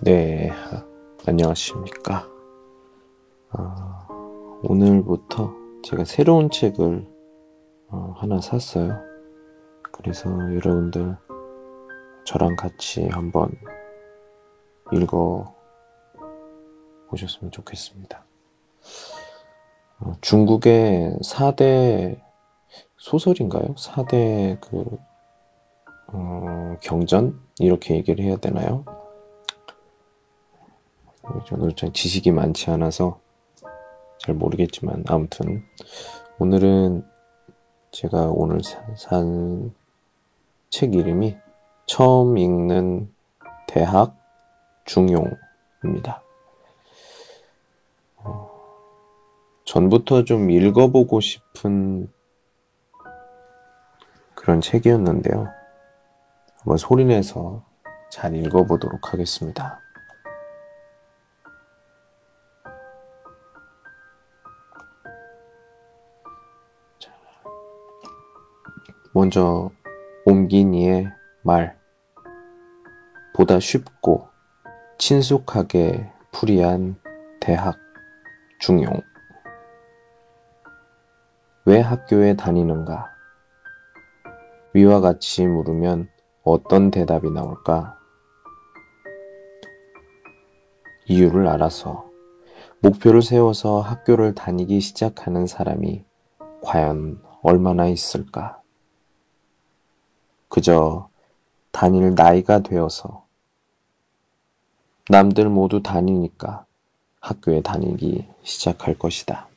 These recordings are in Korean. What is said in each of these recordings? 네, 안녕하십니까. 오늘부터 제가 새로운 책을 하나 샀어요. 그래서 여러분들 저랑 같이 한번 읽어 보셨으면 좋겠습니다. 중국의 4대 소설인가요? 4대 경전? 이렇게 얘기를 해야 되나요? 저도 참 지식이 많지 않아서 잘 모르겠지만, 아무튼 오늘은 제가 오늘 산 책 이름이 처음 읽는 대학 중용입니다. 전부터 좀 읽어보고 싶은 그런 책이었는데요. 한번 소리내서 잘 읽어보도록 하겠습니다. 먼저 옴기니의 말, 보다 쉽고 친숙하게 풀이한 대학 중용. 왜 학교에 다니는가? 위와 같이 물으면 어떤 대답이 나올까? 이유를 알아서, 목표를 세워서 학교를 다니기 시작하는 사람이 과연 얼마나 있을까? 그저 다닐 나이가 되어서, 남들 모두 다니니까 학교에 다니기 시작할 것이다.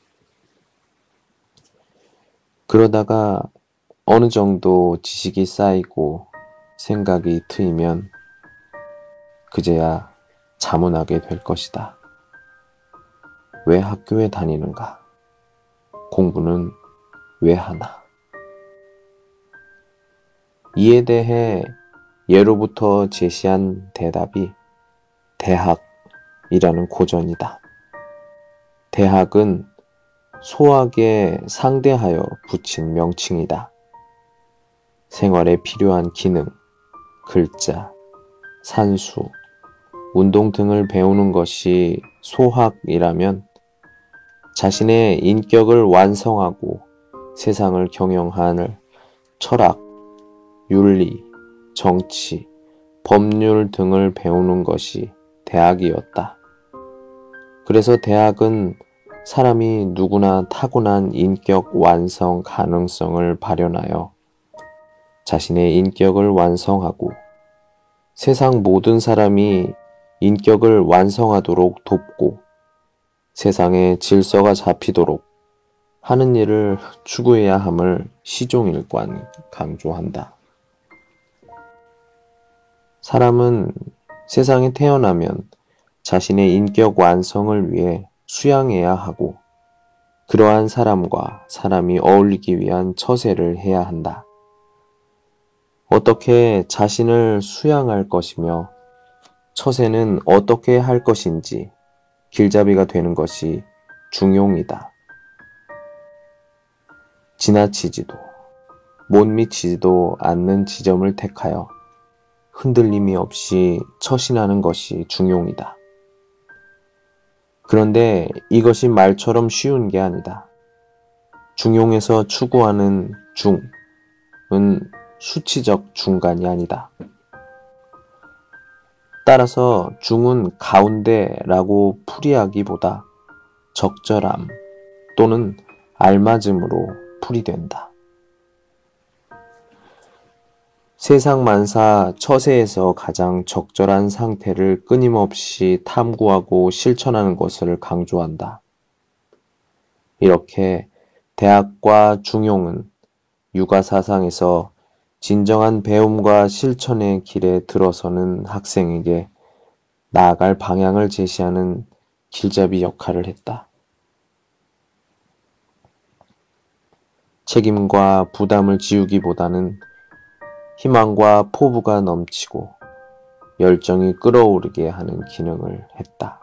그러다가 어느 정도 지식이 쌓이고 생각이 트이면 그제야 자문하게 될 것이다. 왜 학교에 다니는가? 공부는 왜 하나? 이에 대해 예로부터 제시한 대답이 대학이라는 고전이다. 대학은 소학에 상대하여 붙인 명칭이다. 생활에 필요한 기능, 글자, 산수, 운동 등을 배우는 것이 소학이라면 자신의 인격을 완성하고 세상을 경영하는 철학, 윤리, 정치, 법률 등을 배우는 것이 대학이었다. 그래서 대학은 사람이 누구나 타고난 인격 완성 가능성을 발현하여 자신의 인격을 완성하고 세상 모든 사람이 인격을 완성하도록 돕고 세상의 질서가 잡히도록 하는 일을 추구해야 함을 시종일관 강조한다. 사람은 세상에 태어나면 자신의 인격 완성을 위해 수양해야 하고 그러한 사람과 사람이 어울리기 위한 처세를 해야 한다. 어떻게 자신을 수양할 것이며 처세는 어떻게 할 것인지 길잡이가 되는 것이 중용이다. 지나치지도 못 미치지도 않는 지점을 택하여 흔들림이 없이 처신하는 것이 중용이다. 그런데 이것이 말처럼 쉬운 게 아니다. 중용에서 추구하는 중은 수치적 중간이 아니다. 따라서 중은 가운데라고 풀이하기보다 적절함 또는 알맞음으로 풀이된다. 세상 만사 처세에서 가장 적절한 상태를 끊임없이 탐구하고 실천하는 것을 강조한다. 이렇게 대학과 중용은 육아사상에서 진정한 배움과 실천의 길에 들어서는 학생에게 나아갈 방향을 제시하는 길잡이 역할을 했다. 책임과 부담을 지우기보다는 희망과 포부가 넘치고 열정이 끓어오르게 하는 기능을 했다.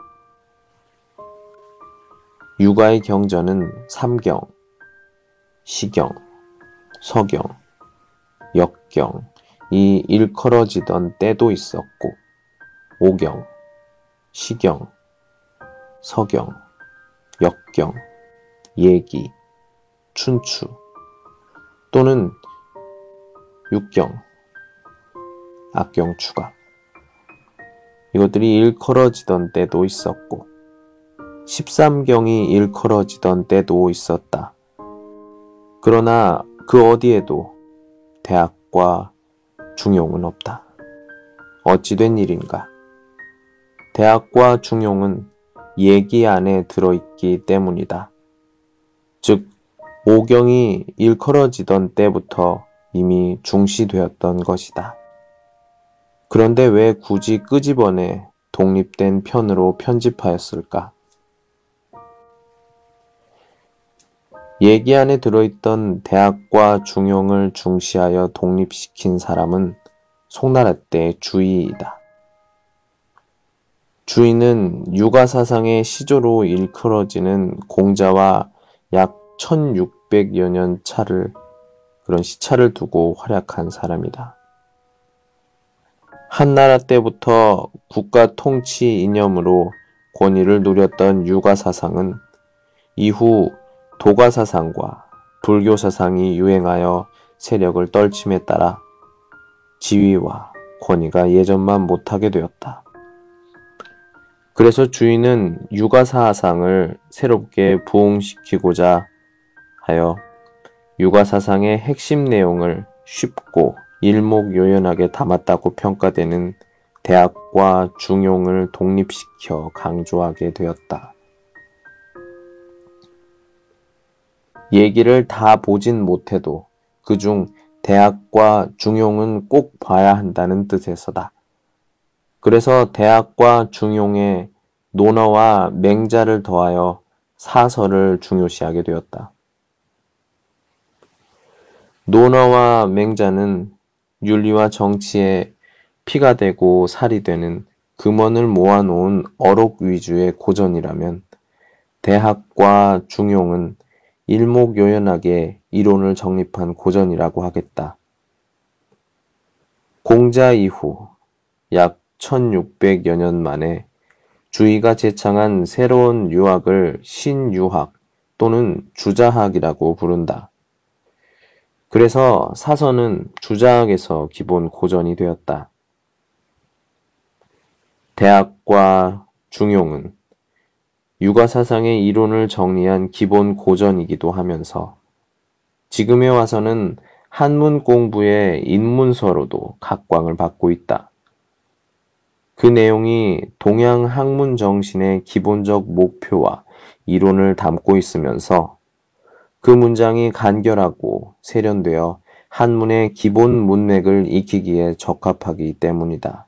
육아의 경전은 삼경, 시경, 서경, 역경이 일컬어지던 때도 있었고 오경, 시경, 서경, 역경, 예기, 춘추 또는 육경, 악경 추가 이것들이 일컬어지던 때도 있었고 13경이 일컬어지던 때도 있었다. 그러나 그 어디에도 대학과 중용은 없다. 어찌 된 일인가? 대학과 중용은 예기 안에 들어있기 때문이다. 즉, 5경이 일컬어지던 때부터 이미 중시되었던 것이다. 그런데 왜 굳이 끄집어내 독립된 편으로 편집하였을까? 예기 안에 들어있던 대학과 중용을 중시하여 독립시킨 사람은 송나라 때의 주이이다. 주이는 유가사상의 시조로 일컬어지는 공자와 약 1600여 년 차를 그런 시차를 두고 활약한 사람이다. 한나라 때부터 국가 통치 이념으로 권위를 누렸던 유가사상은 이후 도가사상과 불교사상이 유행하여 세력을 떨침에 따라 지위와 권위가 예전만 못하게 되었다. 그래서 주인은 유가사상을 새롭게 부흥시키고자 하여 유가사상의 핵심 내용을 쉽고 일목요연하게 담았다고 평가되는 대학과 중용을 독립시켜 강조하게 되었다. 얘기를 다 보진 못해도 그중 대학과 중용은 꼭 봐야 한다는 뜻에서다. 그래서 대학과 중용에 논어와 맹자를 더하여 사설을 중요시하게 되었다. 논어와 맹자는 윤리와 정치에 피가 되고 살이 되는 금원을 모아놓은 어록 위주의 고전이라면 대학과 중용은 일목요연하게 이론을 정립한 고전이라고 하겠다. 공자 이후 약 1600여 년 만에 주이가 제창한 새로운 유학을 신유학 또는 주자학이라고 부른다. 그래서 사서는 주자학에서 기본 고전이 되었다. 대학과 중용은 유가사상의 이론을 정리한 기본 고전이기도 하면서 지금에 와서는 한문 공부의 인문서로도 각광을 받고 있다. 그 내용이 동양 학문 정신의 기본적 목표와 이론을 담고 있으면서 그 문장이 간결하고 세련되어 한문의 기본 문맥을 익히기에 적합하기 때문이다.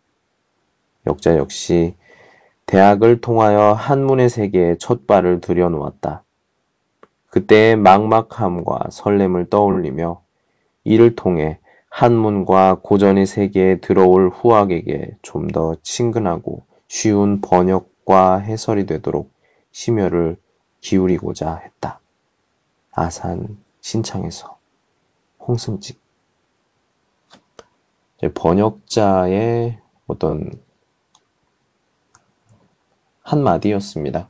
역자 역시 대학을 통하여 한문의 세계에 첫 발을 들여놓았다. 그때의 막막함과 설렘을 떠올리며 이를 통해 한문과 고전의 세계에 들어올 후학에게 좀 더 친근하고 쉬운 번역과 해설이 되도록 심혈을 기울이고자 했다. 아산 신창에서 홍승직. 번역자의 어떤 한마디였습니다.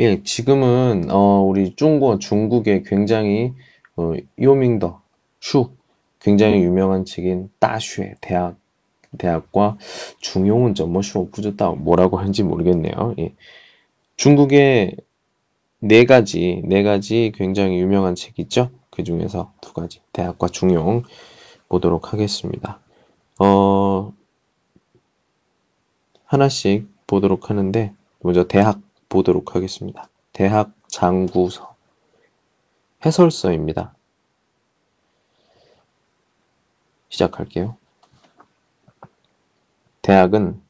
예, 지금은 우리 중국의 굉장히 요밍더 슈 굉장히 유명한 책인 따슈의 대학과 중용은 좀 뭐라고 하는지 모르겠네요. 예. 중국의 네 가지 굉장히 유명한 책 있죠. 그 중에서 두 가지 대학과 중용 보도록 하겠습니다. 하나씩 보도록 하는데 먼저 대학 보도록 하겠습니다. 대학 장구서 해설서입니다. 시작할게요. 대학은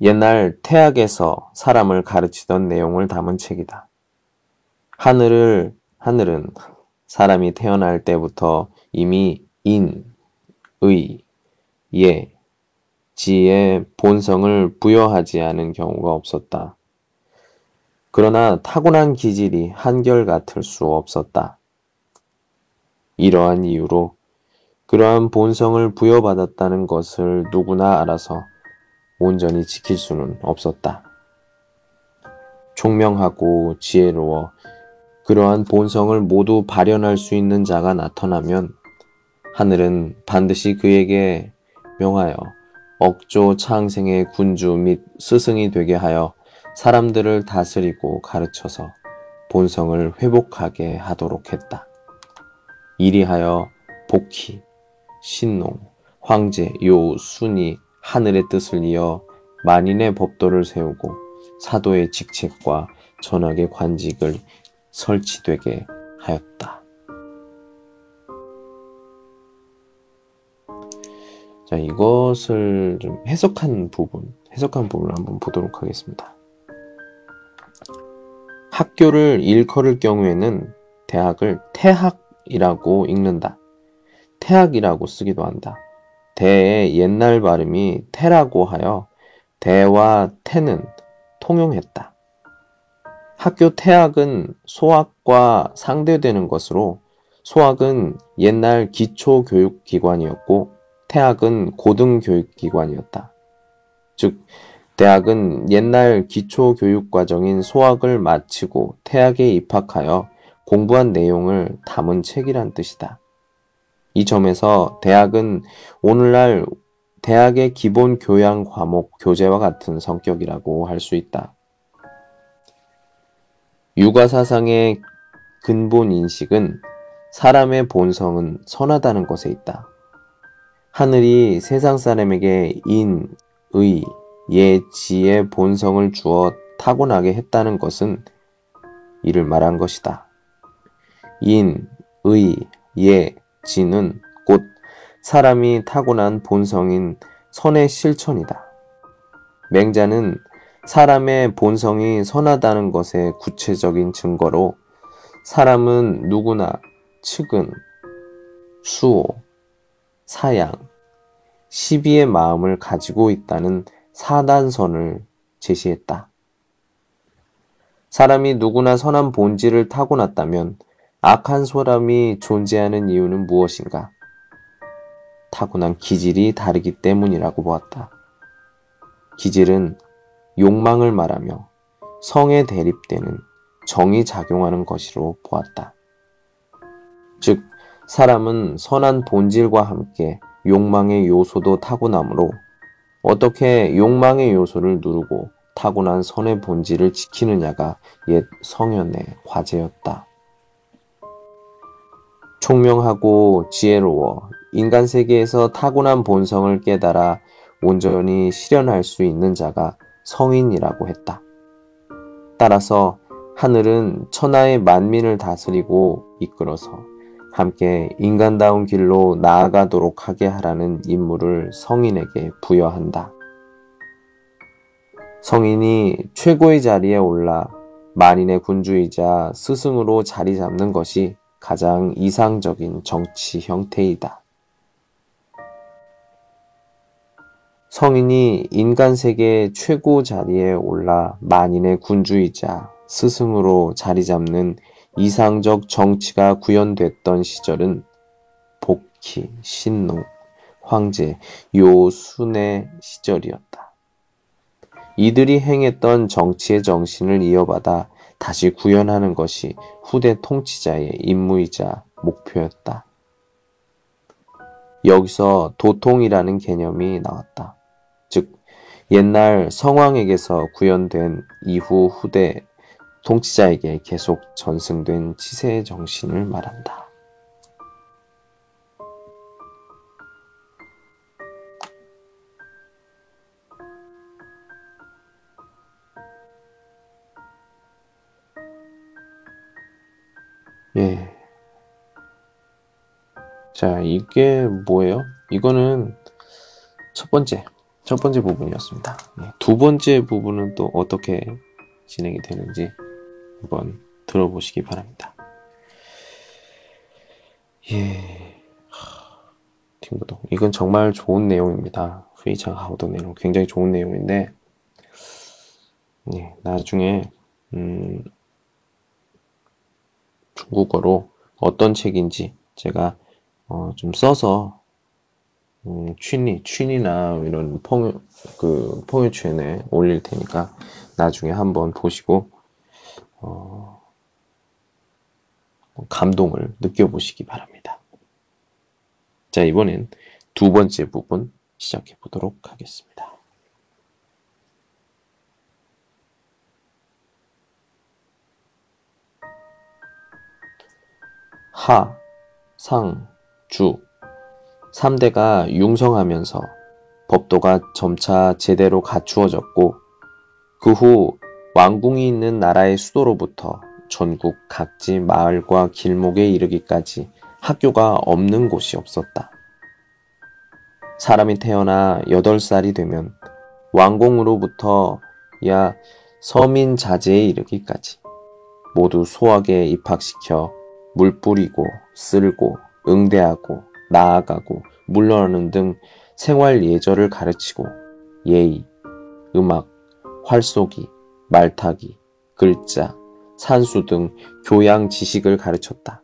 옛날 태학에서 사람을 가르치던 내용을 담은 책이다. 하늘은 사람이 태어날 때부터 이미 인, 의, 예, 지의 본성을 부여하지 않은 경우가 없었다. 그러나 타고난 기질이 한결같을 수 없었다. 이러한 이유로 그러한 본성을 부여받았다는 것을 누구나 알아서 온전히 지킬 수는 없었다. 총명하고 지혜로워 그러한 본성을 모두 발현할 수 있는 자가 나타나면 하늘은 반드시 그에게 명하여 억조 창생의 군주 및 스승이 되게 하여 사람들을 다스리고 가르쳐서 본성을 회복하게 하도록 했다. 이리하여 복희, 신농, 황제, 요, 순이 하늘의 뜻을 이어 만인의 법도를 세우고 사도의 직책과 전학의 관직을 설치되게 하였다. 자, 이것을 좀 해석한 부분을 한번 보도록 하겠습니다. 학교를 일컬을 경우에는 대학을 태학이라고 읽는다. 태학이라고 쓰기도 한다. 대의 옛날 발음이 태라고 하여 대와 태는 통용했다. 학교 태학은 소학과 상대되는 것으로 소학은 옛날 기초교육기관이었고 태학은 고등교육기관이었다. 즉, 대학은 옛날 기초교육과정인 소학을 마치고 태학에 입학하여 공부한 내용을 담은 책이란 뜻이다. 이 점에서 대학은 오늘날 대학의 기본 교양 과목 교재와 같은 성격이라고 할 수 있다. 유가사상의 근본 인식은 사람의 본성은 선하다는 것에 있다. 하늘이 세상 사람에게 인, 의, 예, 지의 본성을 주어 타고나게 했다는 것은 이를 말한 것이다. 인, 의, 예, 지는 곧 사람이 타고난 본성인 선의 실천이다. 맹자는 사람의 본성이 선하다는 것의 구체적인 증거로 사람은 누구나 측은, 수호, 사양, 시비의 마음을 가지고 있다는 사단선을 제시했다. 사람이 누구나 선한 본질을 타고났다면 악한 사람이 존재하는 이유는 무엇인가? 타고난 기질이 다르기 때문이라고 보았다. 기질은 욕망을 말하며 성에 대립되는 정이 작용하는 것으로 보았다. 즉, 사람은 선한 본질과 함께 욕망의 요소도 타고나므로 어떻게 욕망의 요소를 누르고 타고난 선의 본질을 지키느냐가 옛 성현의 과제였다. 총명하고 지혜로워 인간 세계에서 타고난 본성을 깨달아 온전히 실현할 수 있는 자가 성인이라고 했다. 따라서 하늘은 천하의 만민을 다스리고 이끌어서 함께 인간다운 길로 나아가도록 하게 하라는 임무를 성인에게 부여한다. 성인이 최고의 자리에 올라 만인의 군주이자 스승으로 자리 잡는 것이 가장 이상적인 정치 형태이다. 성인이 인간 세계의 최고 자리에 올라 만인의 군주이자 스승으로 자리 잡는 이상적 정치가 구현됐던 시절은 복희, 신농, 황제, 요, 순의 시절이었다. 이들이 행했던 정치의 정신을 이어받아 다시 구현하는 것이 후대 통치자의 임무이자 목표였다. 여기서 도통이라는 개념이 나왔다. 즉, 옛날 성왕에게서 구현된 이후 후대 통치자에게 계속 전승된 치세의 정신을 말한다. 예. 자, 이게 뭐예요? 이거는 첫 번째 부분이었습니다. 두 번째 부분은 또 어떻게 진행이 되는지 한번 들어보시기 바랍니다. 예, 팀부동. 이건 정말 좋은 내용입니다. 회의장하우도 내용 굉장히 좋은 내용인데, 예, 나중에 중국어로 어떤 책인지 제가 좀 써서 취미나 이런 포유체에 올릴 테니까 나중에 한번 보시고 감동을 느껴보시기 바랍니다. 자, 이번엔 두 번째 부분 시작해 보도록 하겠습니다. 하, 상, 주 3대가 융성하면서 법도가 점차 제대로 갖추어졌고 그 후 왕궁이 있는 나라의 수도로부터 전국 각지 마을과 길목에 이르기까지 학교가 없는 곳이 없었다. 사람이 태어나 8살이 되면 왕궁으로부터 서민 자제에 이르기까지 모두 소학에 입학시켜 물 뿌리고 쓸고 응대하고 나아가고 물러나는 등 생활 예절을 가르치고 예의, 음악, 활쏘기, 말타기, 글자, 산수 등 교양 지식을 가르쳤다.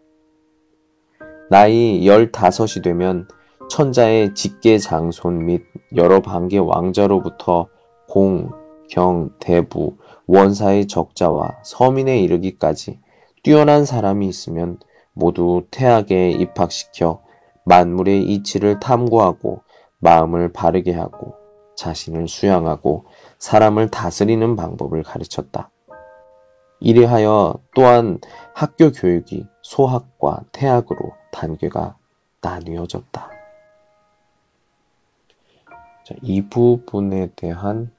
나이 15이 되면 천자의 직계장손 및 여러 반계 왕자로부터 공, 경, 대부, 원사의 적자와 서민에 이르기까지 뛰어난 사람이 있으면 모두 태학에 입학시켜 만물의 이치를 탐구하고 마음을 바르게 하고 자신을 수양하고 사람을 다스리는 방법을 가르쳤다. 이래하여 또한 학교 교육이 소학과 태학으로 단계가 나뉘어졌다. 자, 이 부분에 대한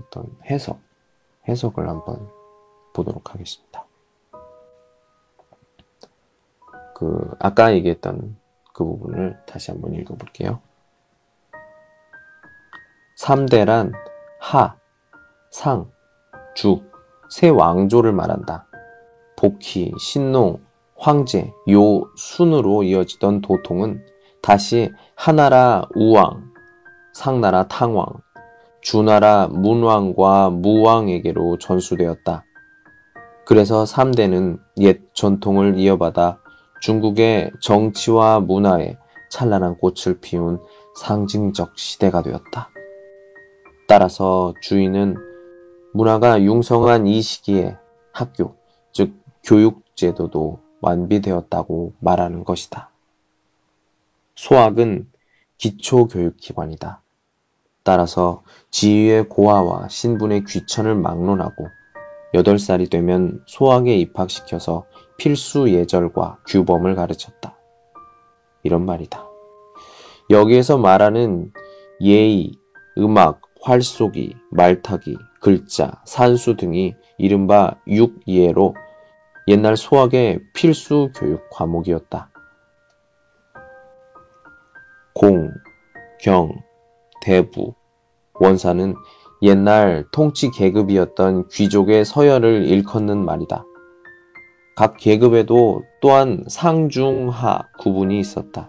어떤 해석을 한번 보도록 하겠습니다. 아까 얘기했던 그 부분을 다시 한번 읽어볼게요. 3대란 하, 상, 주, 세 왕조를 말한다. 복희, 신농, 황제, 요, 순으로 이어지던 도통은 다시 하나라 우왕, 상나라 탕왕, 주나라 문왕과 무왕에게로 전수되었다. 그래서 3대는 옛 전통을 이어받아 중국의 정치와 문화에 찬란한 꽃을 피운 상징적 시대가 되었다. 따라서 주인은 문화가 융성한 이 시기에 학교, 즉 교육제도도 완비되었다고 말하는 것이다. 소학은 기초교육기관이다. 따라서 지위의 고하와 신분의 귀천을 막론하고 8살이 되면 소학에 입학시켜서 필수 예절과 규범을 가르쳤다. 이런 말이다. 여기에서 말하는 예의, 음악, 활쏘기, 말타기, 글자, 산수 등이 이른바 육예로 옛날 소학의 필수 교육 과목이었다. 공, 경, 대부, 원사는 옛날 통치 계급이었던 귀족의 서열을 일컫는 말이다. 각 계급에도 또한 상중하 구분이 있었다.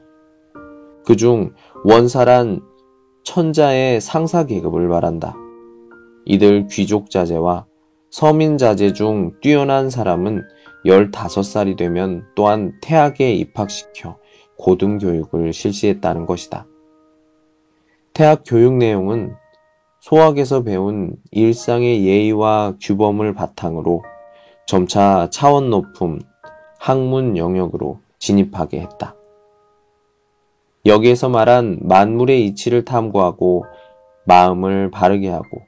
그중 원사란 천자의 상사 계급을 말한다. 이들 귀족 자제와 서민 자제 중 뛰어난 사람은 15살이 되면 또한 태학에 입학시켜 고등교육을 실시했다는 것이다. 태학 교육 내용은 소학에서 배운 일상의 예의와 규범을 바탕으로 점차 차원 높은 학문 영역으로 진입하게 했다. 여기에서 말한 만물의 이치를 탐구하고 마음을 바르게 하고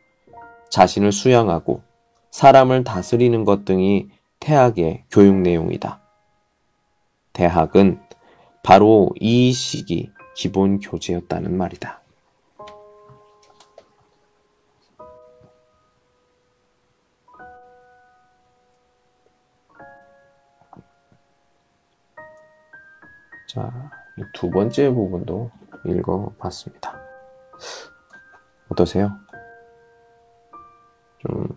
자신을 수양하고 사람을 다스리는 것 등이 태학의 교육 내용이다. 대학은 바로 이 시기 기본 교재였다는 말이다. 자, 이 두 번째 부분도 읽어봤습니다. 어떠세요? 좀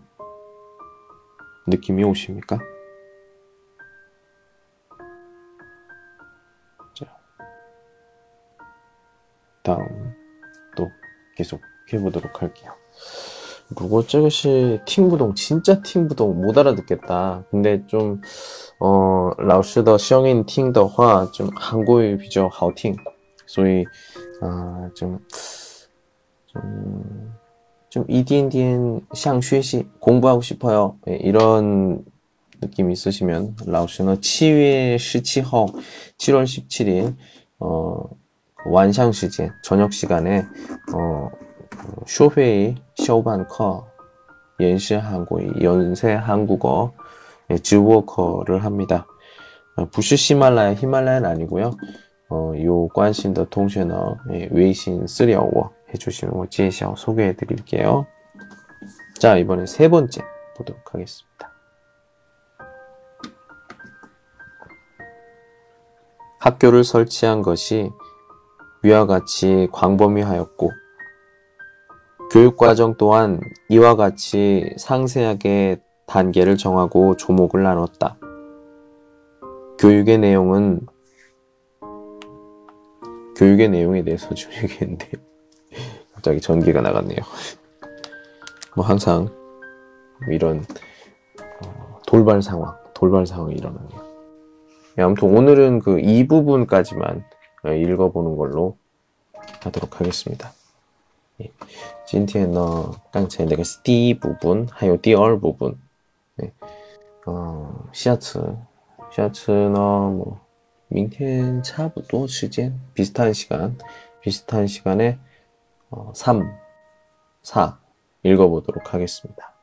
느낌이 오십니까? 자, 다음 또 계속 해보도록 할게요. 누구 저것이 팅부동, 진짜 팅부동 못 알아듣겠다. 근데 좀 老师的声音听的话，就韩国语比较好听，所以좀 이디엔디엔 샹쉐시 공부하고 싶어요. 네, 이런 느낌 있으시면 라오스는 7월 17일 7월 17일 완상 시간 저녁 시간에 쇼회의 쇼반커 연세 한국어 즈워커를 합니다. 不是喜马拉雅 히말라야는 아니고요. 有关心的同学呢 微信私聊我 해주시면 我介绍 소개해드릴게요. 자, 이번에 세 번째 보도록 하겠습니다. 학교를 설치한 것이 위와 같이 광범위하였고 교육과정 또한 이와 같이 상세하게 단계를 정하고 조목을 나눴다. 교육의 내용에 대해서 좀 얘기했는데 갑자기 전기가 나갔네요. 뭐 항상 이런 돌발 상황이 일어나네요. 아무튼 오늘은 그 이 부분까지만 읽어보는 걸로 하도록 하겠습니다. 今天呢，刚才那个第一部分还有第二部分， 下次呢，明天差不多时间，비슷한 시간에 3, 4 읽어보도록 하겠습니다.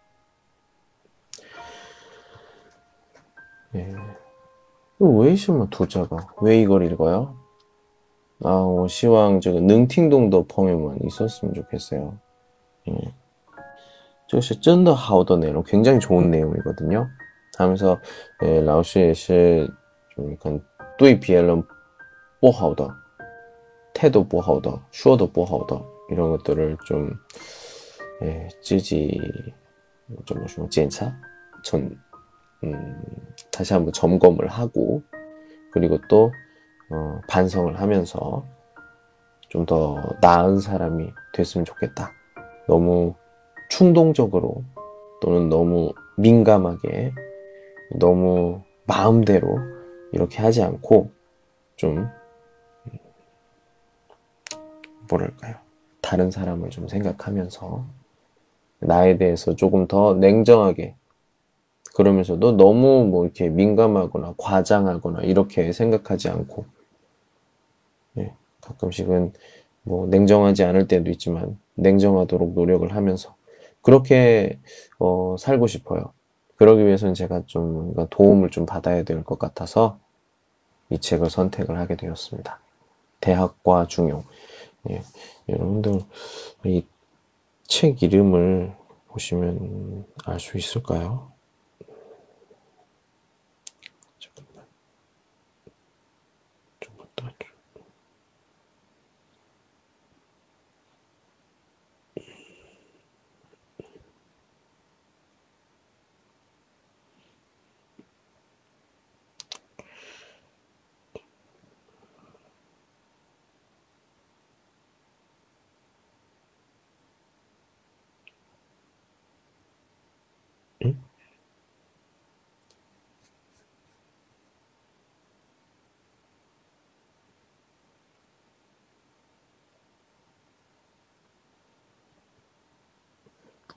예, 왜 이시면 도자가 왜 이걸 읽어요? 我希望这个能听懂的朋友们 있었으면 좋겠어요. 예. 这是真的好的内容, 굉장히 좋은 내용이거든요. 하면서 예, 老师也是对别人不好的, 态度不好的, 说的不好的 이런 것들을 좀 예, 自己怎么说检查, 다시 한번 점검을 하고 그리고 또 반성을 하면서 좀 더 나은 사람이 됐으면 좋겠다. 너무 충동적으로 또는 너무 민감하게 너무 마음대로 이렇게 하지 않고 좀 뭐랄까요? 다른 사람을 좀 생각하면서 나에 대해서 조금 더 냉정하게 그러면서도 너무 뭐 이렇게 민감하거나 과장하거나 이렇게 생각하지 않고 예, 가끔씩은 뭐 냉정하지 않을 때도 있지만 냉정하도록 노력을 하면서 그렇게 살고 싶어요. 그러기 위해서는 제가 좀 뭔가 도움을 좀 받아야 될 것 같아서 이 책을 선택을 하게 되었습니다. 대학과 중용. 예, 여러분들 이 책 이름을 보시면 알 수 있을까요? 잠깐만. 좀 갖다 줘.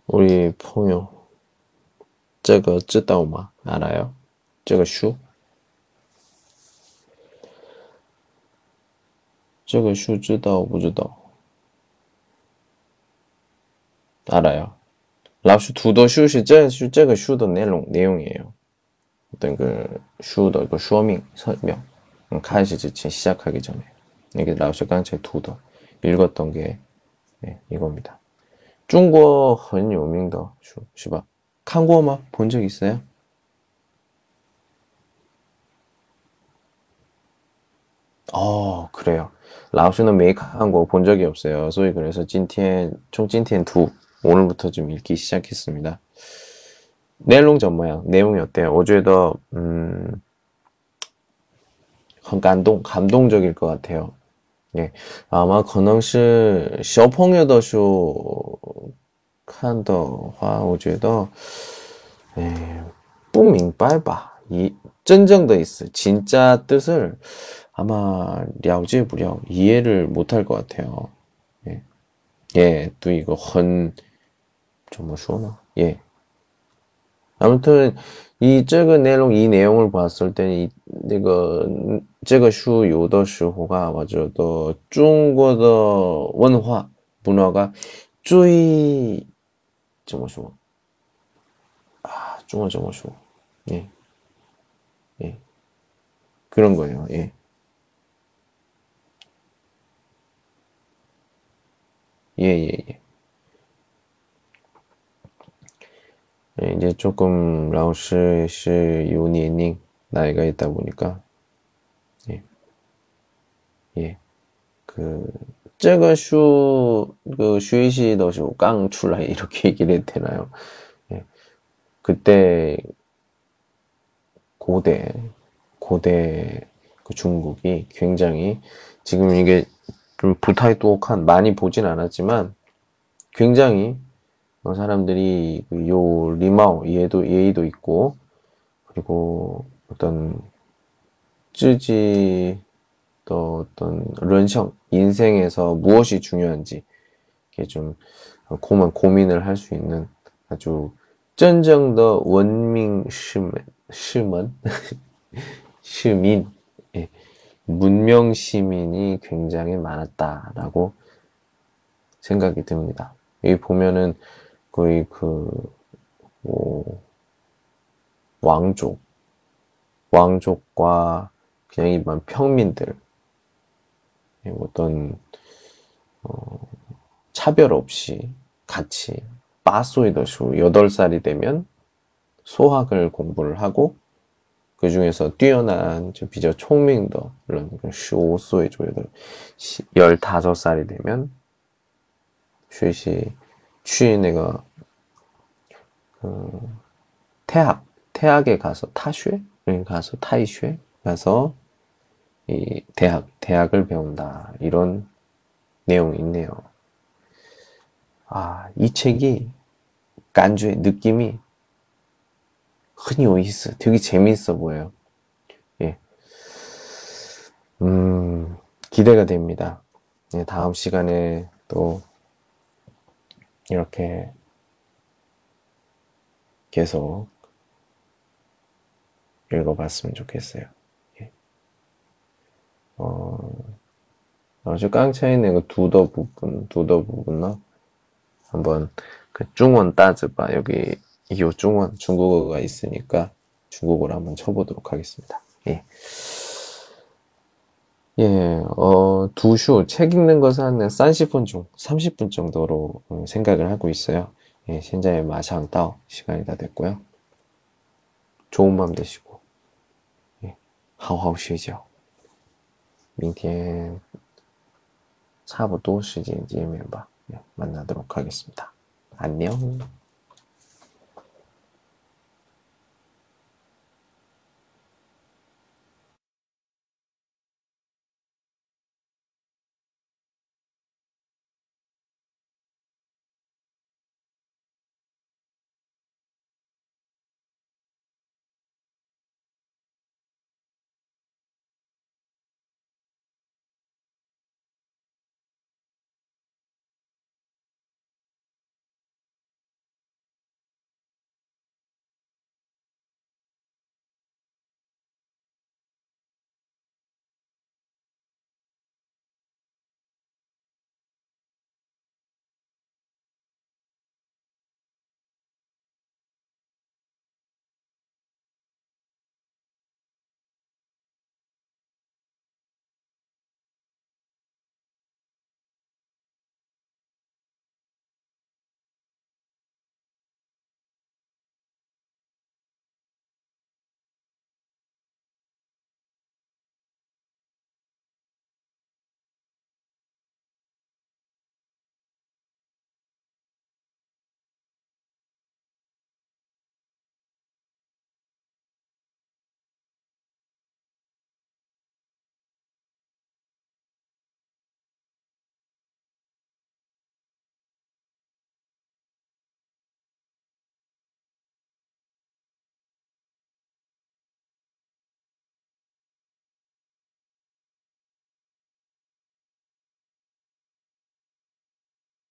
우리 펑요, 这个知道吗? 알아요? 这个书? 这个书知道不知道? 알아요. 老师读的书是这个书的内容이에요. 어떤 그书的 그说明, 설명. 开始之前, 시작하기 전에. 이게 老师刚才读的, 읽었던 게 네, 이겁니다. 중국어 很有名的书是吧? 한국어만 본 적 있어요? 그래요. 老师는 매일 한국어 본 적이 없어요. 그래서 今天读 오늘부터 좀 읽기 시작했습니다. 내용 전모양 내용이 어때요? 我觉得 감동적일 것 같아요. 예, 아마 可能是小朋友的书看的话，我觉得不明白吧，真正的意思，진짜 뜻을 아마 랴오제부랴 이해를 못할 것 같아요. 예, 예, 또 이거 헌 정말 쇼나. 예. 아무튼 이 저거 내용 이 내용을 봤을 때는 이거 저거 쇼요의 시호가 맞아. 또 중국의 문화 문화가 最 정말 쇼. 아, 중국어 정말 쇼. 예. 예. 그런 거예요. 예. 예예예. 예, 이제 조금 라오스의 요니닝 나이가 있다 보니까 예예그 제가 슈그 슈이시 더쇼 깡출라 이렇게 얘기를 했잖아요. 예, 그때 고대 그 중국이 굉장히 지금 이게 좀 부타이똑한 많이 보진 않았지만 굉장히 사람들이 요 리마오 예의도 있고 그리고 어떤 쯔지 또 어떤 런성 인생에서 무엇이 중요한지 이렇게 좀 고민을 할 수 있는 아주 전정의 원민 시민 예. 문명 시민이 굉장히 많았다라고 생각이 듭니다. 여기 보면은 거의 왕족과 그냥 일반 평민들 어떤 차별 없이 같이 빠소이더쇼 8살이 되면 소학을 공부를 하고 그 중에서 뛰어난 좀 비저 총명도 이런 15세의 조여들 15살이 되면 쉐시 취내가 태학에 가서 타이쉐 가서 이 대학을 배운다 이런 내용이 있네요. 아, 이 책이 간주의 느낌이 흔히 어딨어. 되게 재미있어 보여요. 예. 기대가 됩니다. 예, 다음 시간에 또 이렇게 계속 읽어봤으면 좋겠어요. 예. 아주 깡차이네. 그 두더 부분나 한번 그 중원 따져봐. 여기 이요 중원 중국어가 있으니까 중국어로 한번 쳐보도록 하겠습니다. 예. 예, 두슈 책 읽는 것은 한 30분 정도로 생각을 하고 있어요. 예, 현재 마샹다오 시간이 다 됐고요. 좋은 밤 되시고, 예, 하오하오 쉬죠. 明天差不多时间见面吧. 예, 만나도록 하겠습니다. 안녕.